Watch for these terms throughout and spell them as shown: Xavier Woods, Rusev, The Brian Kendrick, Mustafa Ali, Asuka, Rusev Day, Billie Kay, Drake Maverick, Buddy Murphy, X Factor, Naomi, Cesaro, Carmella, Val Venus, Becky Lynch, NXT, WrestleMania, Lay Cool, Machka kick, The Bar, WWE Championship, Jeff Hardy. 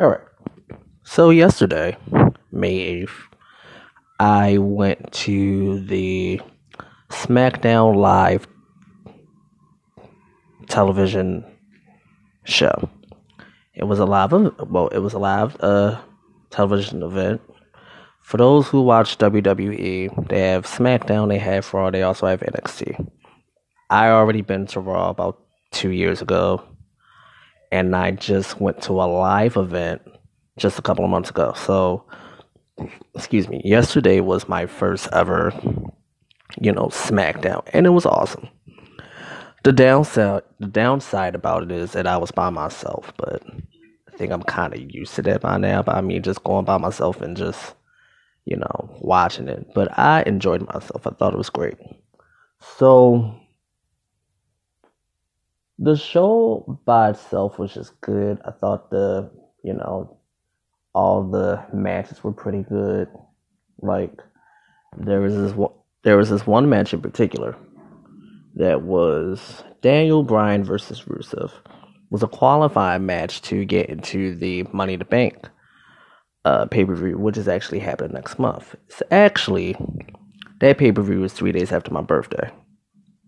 All right. So yesterday, May 8th, I went to the SmackDown Live television show. It was a live, television event. For those who watch WWE, they have SmackDown, they have Raw, they also have NXT. I already been to Raw about 2 years ago, and I just went to a live event just a couple of months ago. So, excuse me, yesterday was my first ever, SmackDown, and it was awesome. The downside about it is that I was by myself, but I think I'm kind of used to that by now. But I mean, just going by myself and just, watching it. But I enjoyed myself. I thought it was great. So the show by itself was just good. I thought all the matches were pretty good. Like there was this one match in particular. That was Daniel Bryan versus Rusev. It was a qualifying match to get into the Money in the Bank pay-per-view, which is actually happening next month. It's actually, that pay-per-view was 3 days after my birthday.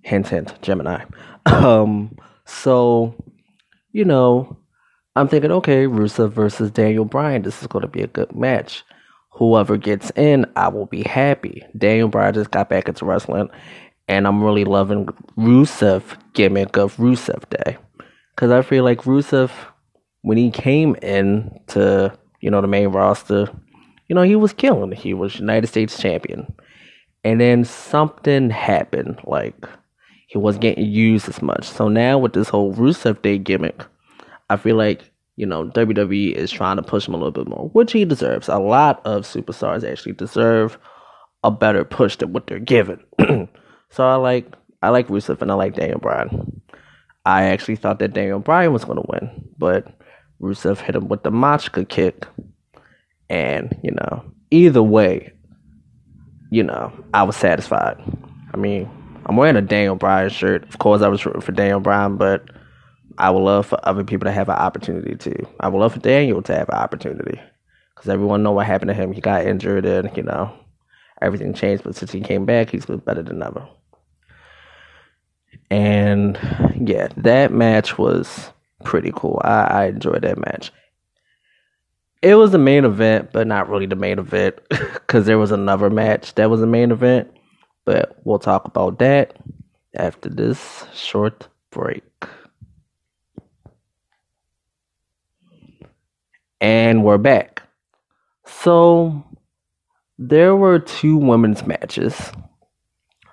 Hint, hint, Gemini. I'm thinking, okay, Rusev versus Daniel Bryan, this is going to be a good match. Whoever gets in, I will be happy. Daniel Bryan just got back into wrestling. And I'm really loving Rusev gimmick of Rusev Day. Because I feel like Rusev, when he came in to, the main roster, he was killing. He was United States champion. And then something happened. Like, he wasn't getting used as much. So now with this whole Rusev Day gimmick, I feel like, WWE is trying to push him a little bit more. Which he deserves. A lot of superstars actually deserve a better push than what they're given. So I like Rusev and I like Daniel Bryan. I actually thought that Daniel Bryan was going to win, but Rusev hit him with the Machka kick. And, either way, I was satisfied. I mean, I'm wearing a Daniel Bryan shirt. Of course, I was rooting for Daniel Bryan, but I would love for other people to have an opportunity too. I would love for Daniel to have an opportunity because everyone know what happened to him. He got injured and, everything changed. But since he came back, he's been better than ever. And yeah, that match was pretty cool. I enjoyed that match. It was the main event, but not really the main event because there was another match that was the main event. But we'll talk about that after this short break. And we're back. So there were two women's matches.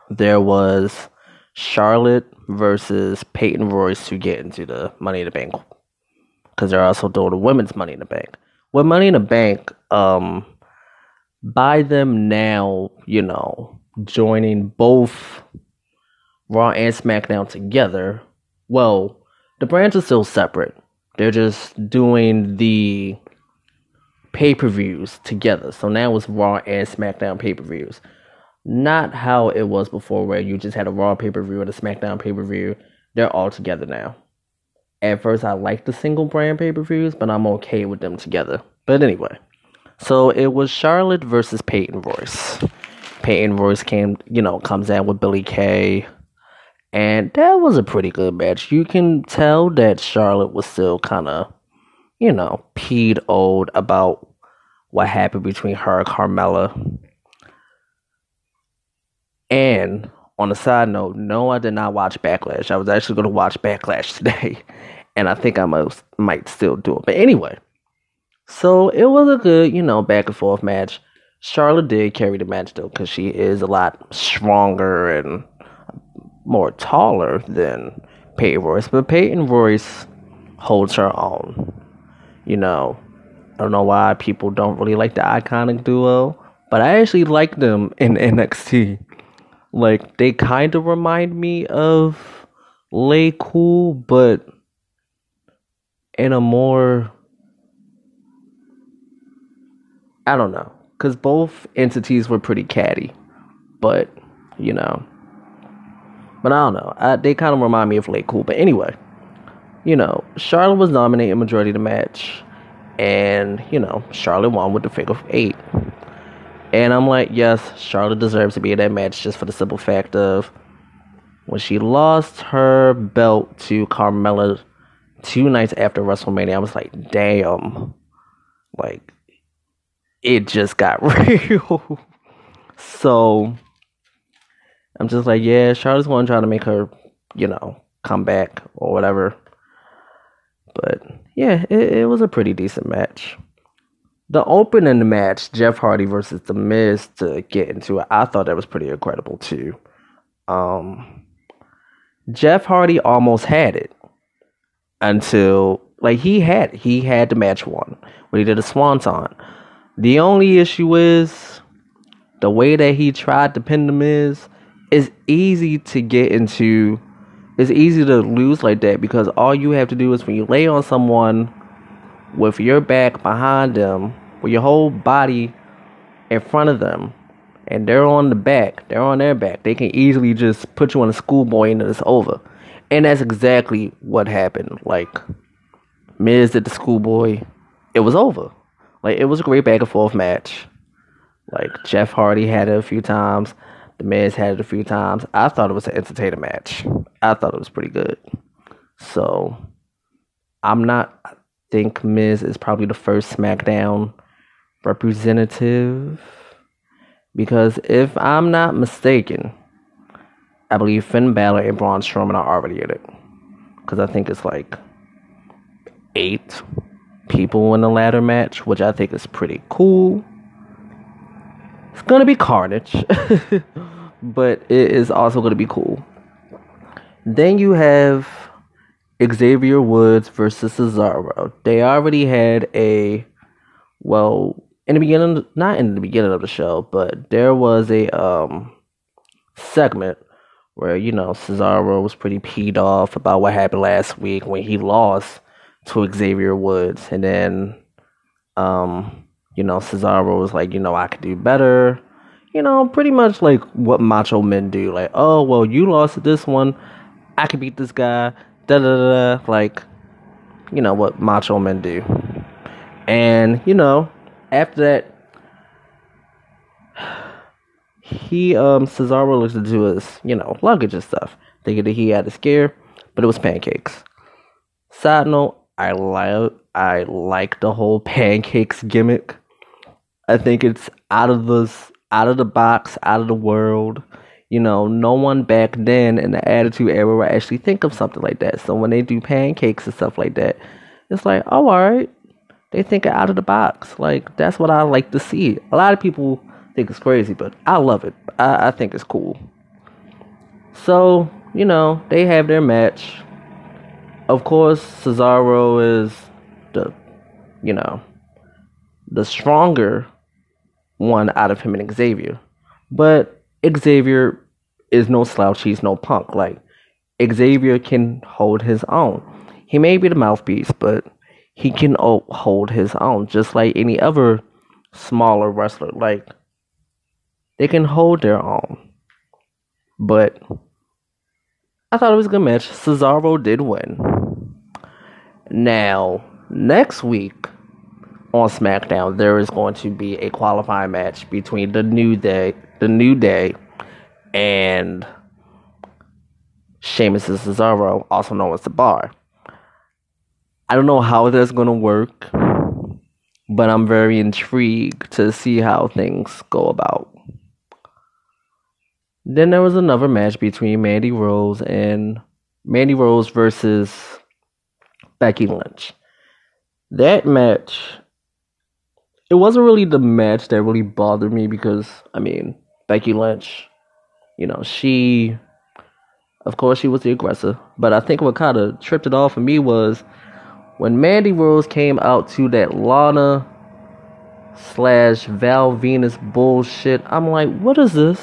There was Charlotte versus Peyton Royce to get into the Money in the Bank. Because they're also doing the women's Money in the Bank. With Money in the Bank, by them now, joining both Raw and SmackDown together, well, the brands are still separate. They're just doing the pay-per-views together. So now it's Raw and SmackDown pay-per-views. Not how it was before where you just had a Raw pay-per-view and a SmackDown pay-per-view. They're all together now. At first, I liked the single brand pay-per-views, but I'm okay with them together. But anyway, so it was Charlotte versus Peyton Royce. Peyton Royce comes out with Billie Kay. And that was a pretty good match. You can tell that Charlotte was still kind of, peed old about what happened between her and Carmella. And on a side note, no, I did not watch Backlash. I was actually going to watch Backlash today, and I think I might still do it. But anyway, so it was a good, back and forth match. Charlotte did carry the match though, because she is a lot stronger and more taller than Peyton Royce. But Peyton Royce holds her own. I don't know why people don't really like the Iconic duo, but I actually like them in NXT. Like, they kind of remind me of Lay Cool, but in a more, I don't know, because both entities were pretty catty, but, but I don't know, they kind of remind me of Lay Cool, but anyway, Charlotte was nominated majority of the match, And, you know, Charlotte won with the figure of 8. And I'm like, yes, Charlotte deserves to be in that match just for the simple fact of when she lost her belt to Carmella 2 nights after WrestleMania, I was like, damn. Like, it just got real. So, I'm just like, yeah, Charlotte's going to try to make her, you know, come back or whatever. But, yeah, it was a pretty decent match. The opening match, Jeff Hardy versus The Miz, to get into it, I thought that was pretty incredible, too. Jeff Hardy almost had it until, like, he had the match won when he did a swanton. The only issue is the way that he tried to pin The Miz is easy to get into. It's easy to lose like that because all you have to do is when you lay on someone with your back behind them, with your whole body in front of them, and they're on the back, they're on their back, they can easily just put you on a schoolboy and it's over. And that's exactly what happened. Like, Miz did the schoolboy, it was over. Like, it was a great back and forth match. Like, Jeff Hardy had it a few times. The Miz had it a few times. I thought it was an entertaining match. I thought it was pretty good. So, I think Miz is probably the first SmackDown representative. Because if I'm not mistaken, I believe Finn Balor and Braun Strowman are already in it. Because I think it's like 8 people in the ladder match, which I think is pretty cool. It's going to be carnage, but it is also going to be cool. Then you have Xavier Woods versus Cesaro. They already had but there was a segment where, you know, Cesaro was pretty peed off about what happened last week when he lost to Xavier Woods. And then, you know, Cesaro was like, you know, I could do better. You know, pretty much like what macho men do. Like, oh, well, you lost to this one. I could beat this guy. Da-da-da-da. Like, you know, what macho men do. And, you know, after that, he, Cesaro looks into his, you know, luggage and stuff, thinking that he had a scare, but it was pancakes. Side note, I like the whole pancakes gimmick. I think it's out of the box, out of the world. You know, no one back then in the Attitude Era would actually think of something like that. So when they do pancakes and stuff like that, it's like, oh, all right. They think out of the box. Like, that's what I like to see. A lot of people think it's crazy, but I love it. I think it's cool. So, you know, they have their match. Of course, Cesaro is the stronger one out of him and Xavier. But Xavier is no slouch. He's no punk. Like, Xavier can hold his own. He may be the mouthpiece, but he can hold his own. Just like any other smaller wrestler. Like, they can hold their own. But I thought it was a good match. Cesaro did win. Now, next week on SmackDown, there is going to be a qualifying match between the New Day, and Sheamus and Cesaro, also known as The Bar. I don't know how that's going to work, but I'm very intrigued to see how things go about. Then there was another match between Mandy Rose versus Becky Lynch. That match, it wasn't really the match that really bothered me because, I mean, Becky Lynch, you know, she, of course, she was the aggressor. But I think what kind of tripped it off for me was when Mandy Rose came out to that Lana / Val Venus bullshit. I'm like, what is this?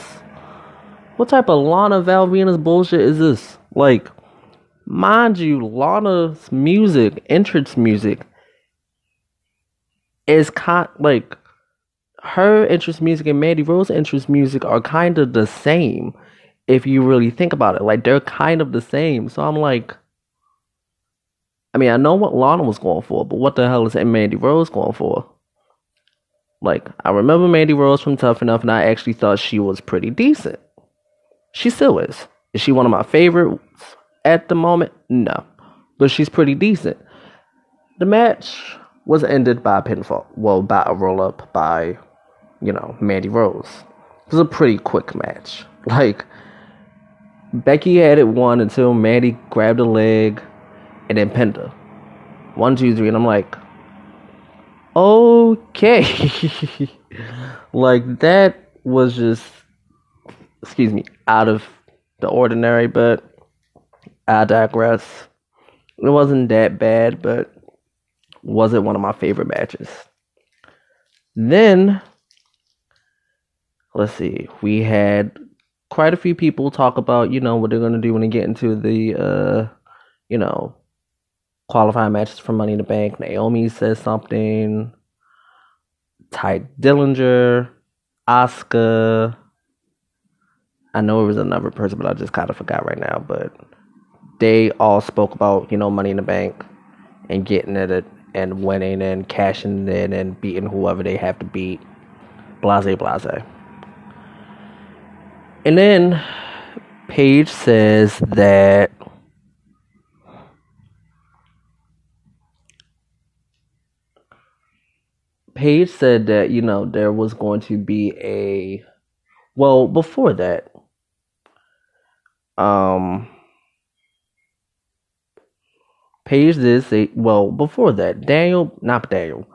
What type of Lana Val Venus bullshit is this? Like, mind you, Lana's music, entrance music, is like her entrance music and Mandy Rose's entrance music are kind of the same if you really think about it. Like, they're kind of the same. So I'm like, I mean, I know what Lana was going for, but what the hell is Mandy Rose going for? Like, I remember Mandy Rose from Tough Enough, and I actually thought she was pretty decent. She still is. Is she one of my favorites at the moment? No. But she's pretty decent. The match was ended by a pinfall. Well, by a roll-up by, you know, Mandy Rose. It was a pretty quick match. Like, Becky had it won until Mandy grabbed a leg and then pinned her. 1, 2, 3, and I'm like, okay. Like, that was just, excuse me, out of the ordinary, but I digress. It wasn't that bad, but wasn't one of my favorite matches. Then, let's see, we had quite a few people talk about, you know, what they're going to do when they get into the, you know, qualifying matches for Money in the Bank. Naomi says something. Ty Dillinger. Asuka. I know it was another person, but I just kind of forgot right now. But they all spoke about, you know, Money in the Bank and getting at it and winning and cashing in and beating whoever they have to beat. Blase, blase. And then Paige says that Paige said that, you know, there was going to be a, well, before that, Paige did say, well, before that, AJ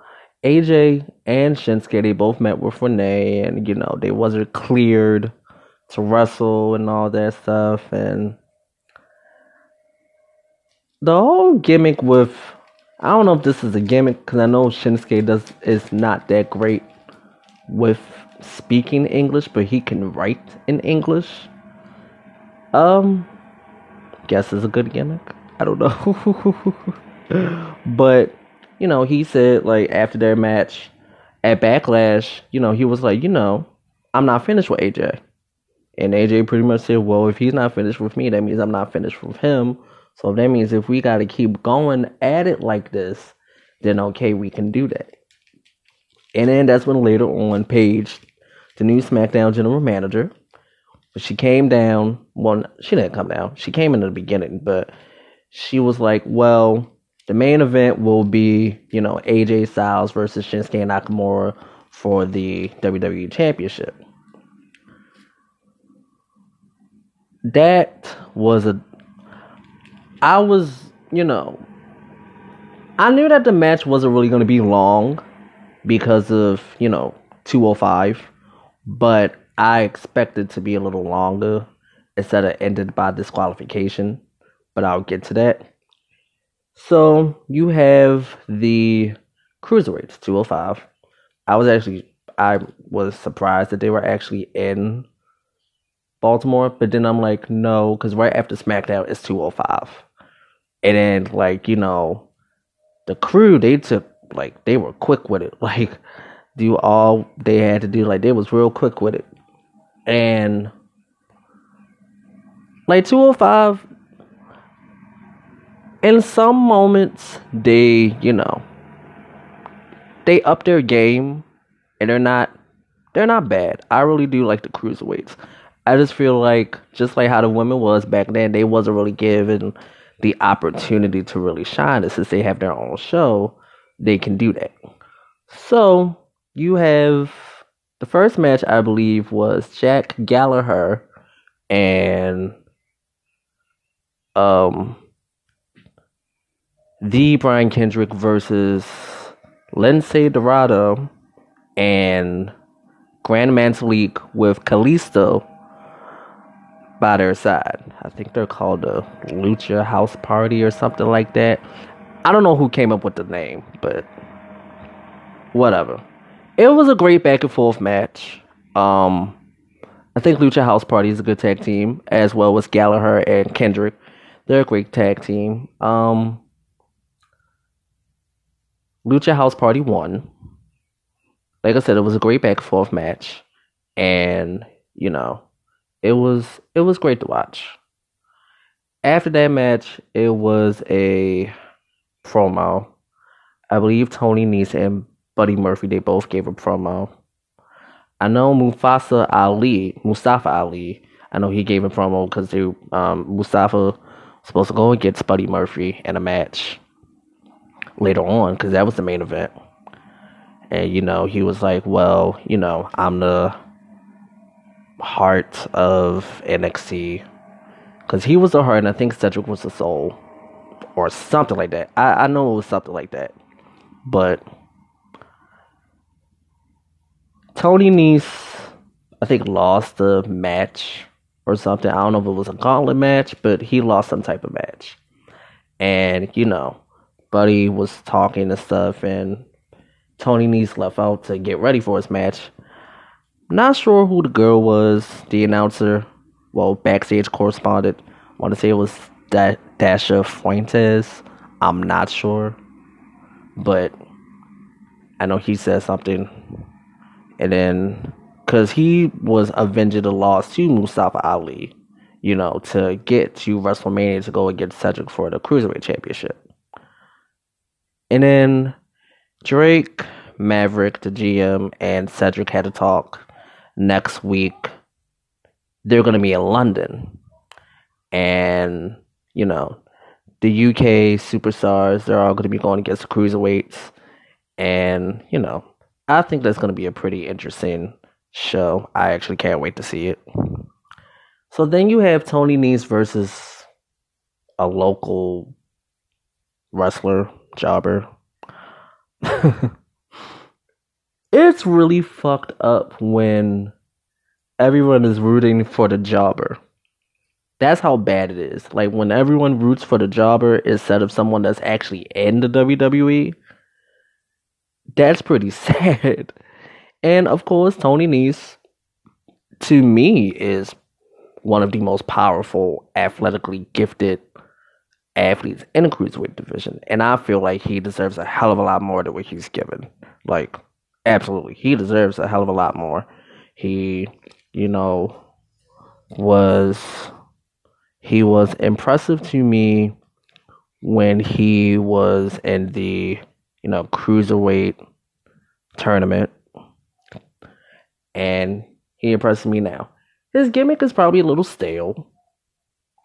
and Shinsuke, they both met with Renee, and, you know, they wasn't cleared to wrestle and all that stuff, and the whole gimmick with, I don't know if this is a gimmick, because I know Shinsuke is not that great with speaking English, but he can write in English. Guess it's a good gimmick. I don't know. But, you know, he said, like, after their match at Backlash, you know, he was like, you know, I'm not finished with AJ. And AJ pretty much said, well, if he's not finished with me, that means I'm not finished with him. So that means if we got to keep going at it like this, then okay, we can do that. And then that's when later on Paige, the new SmackDown general manager, she came down. Well, she didn't come down. She came in the beginning, but she was like, well, the main event will be, you know, AJ Styles versus Shinsuke Nakamura for the WWE Championship. That was a, I was, you know, I knew that the match wasn't really going to be long because of, you know, 205, but I expected it to be a little longer instead of ended by disqualification, but I'll get to that. So you have the Cruiserweights, 205. I was surprised that they were actually in Baltimore, but then I'm like, no, because right after SmackDown it's 205, and then, like, you know, the crew, they took, like, they were quick with it, like, do all they had to do, like, they was real quick with it, and like 205, in some moments they, you know, they up their game, and they're not bad. I really do like the Cruiserweights. I just feel like, just like how the women was back then, they wasn't really given the opportunity to really shine. And since they have their own show, they can do that. So, you have, the first match, I believe, was Jack Gallagher and the Brian Kendrick versus Lindsay Dorado and Grand Metalik with Kalisto by their side. I think they're called the Lucha House Party or something like that. I don't know who came up with the name, but whatever. It was a great back and forth match. I think Lucha House Party is a good tag team, as well as Gallagher and Kendrick. They're a great tag team. Lucha House Party won. Like I said, it was a great back and forth match, and, you know, It was great to watch. After that match, it was a promo. I believe Tony Nese and Buddy Murphy, they both gave a promo. I know Mustafa Ali, I know he gave a promo because Mustafa was supposed to go against Buddy Murphy in a match later on because that was the main event. And, you know, he was like, well, you know, I'm the heart of NXT. Because he was the heart and I think Cedric was the soul or something like that. I know it was something like that. But Tony Nese, I think, lost the match or something. I don't know if it was a gauntlet match, but he lost some type of match. And, you know, Buddy was talking and stuff, and Tony Nese left out to get ready for his match. Not sure who the girl was, the announcer, well, backstage correspondent. I want to say it was Dasha Fuentes. I'm not sure. But I know he said something. And then, because he was avenging the loss to Mustafa Ali, you know, to get to WrestleMania to go against Cedric for the Cruiserweight Championship. And then Drake, Maverick, the GM, and Cedric had a talk next week. They're going to be in London. And, you know, the UK superstars, they're all going to be going against the Cruiserweights. And, you know, I think that's going to be a pretty interesting show. I actually can't wait to see it. So then you have Tony Nese versus a local wrestler, jobber. It's really fucked up when everyone is rooting for the jobber. That's how bad it is. Like, when everyone roots for the jobber instead of someone that's actually in the WWE, that's pretty sad. And, of course, Tony Nese, to me, is one of the most powerful, athletically gifted athletes in the Cruiserweight division. And I feel like he deserves a hell of a lot more than what he's given. Like, absolutely. He deserves a hell of a lot more. He, you know, was impressive to me when he was in the, you know, Cruiserweight tournament. And he impressed me now. His gimmick is probably a little stale.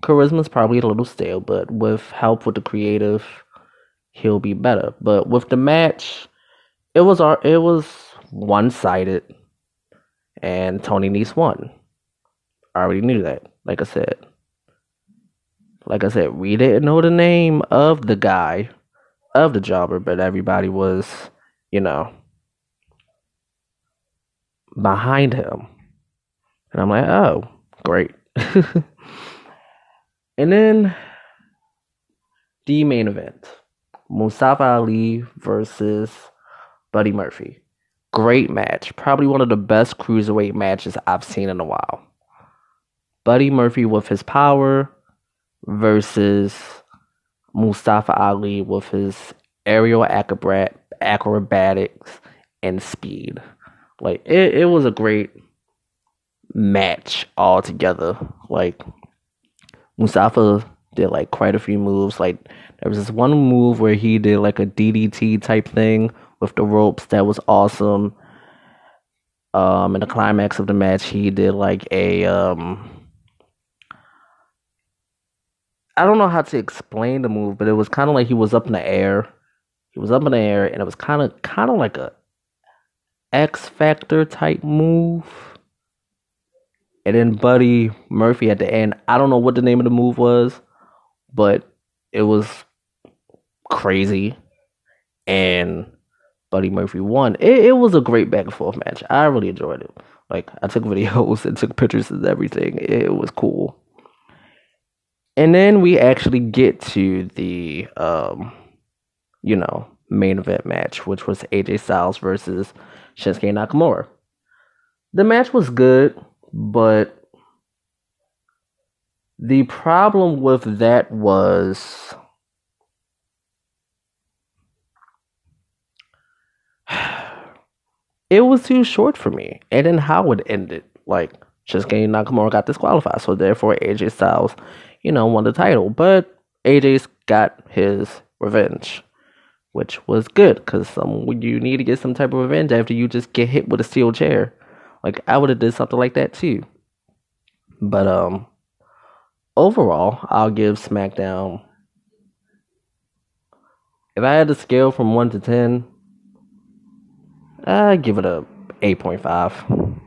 Charisma's probably a little stale, but with help with the creative, he'll be better. But with the match, it was one-sided, and Tony Nese won. I already knew that, like I said. We didn't know the name of the guy, of the jobber, but everybody was, you know, behind him. And I'm like, oh, great. And then the main event, Mustafa Ali versus Buddy Murphy. Great match. Probably one of the best Cruiserweight matches I've seen in a while. Buddy Murphy with his power versus Mustafa Ali with his aerial acrobatics and speed. Like, it was a great match altogether. Like, Mustafa did, like, quite a few moves. Like, there was this one move where he did, like, a DDT type thing with the ropes. That was awesome. In the climax of the match, he did, like, I don't know how to explain the move, but it was kind of like he was up in the air. He was up in the air, and it was kind of like a X Factor type move. And then Buddy Murphy at the end, I don't know what the name of the move was, but it was crazy. And Buddy Murphy won. It was a great back and forth match. I really enjoyed it. Like, I took videos and took pictures and everything. It was cool. And then we actually get to the, you know, main event match, which was AJ Styles versus Shinsuke Nakamura. The match was good. But the problem with that was it was too short for me. And then how it ended. Like, Shinsuke Nakamura got disqualified. So therefore, AJ Styles, you know, won the title. But AJ's got his revenge. which was good, because you need to get some type of revenge after you just get hit with a steel chair. Like, I would have did something like that too. But overall, I'll give SmackDown, if I had to scale from 1 to 10, I'd give it a 8.5.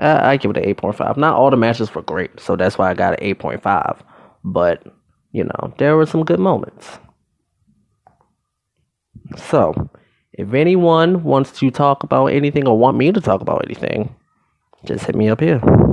I give it an 8.5. Not all the matches were great, so that's why I got an 8.5. But, you know, there were some good moments. So, if anyone wants to talk about anything or want me to talk about anything, just hit me up here.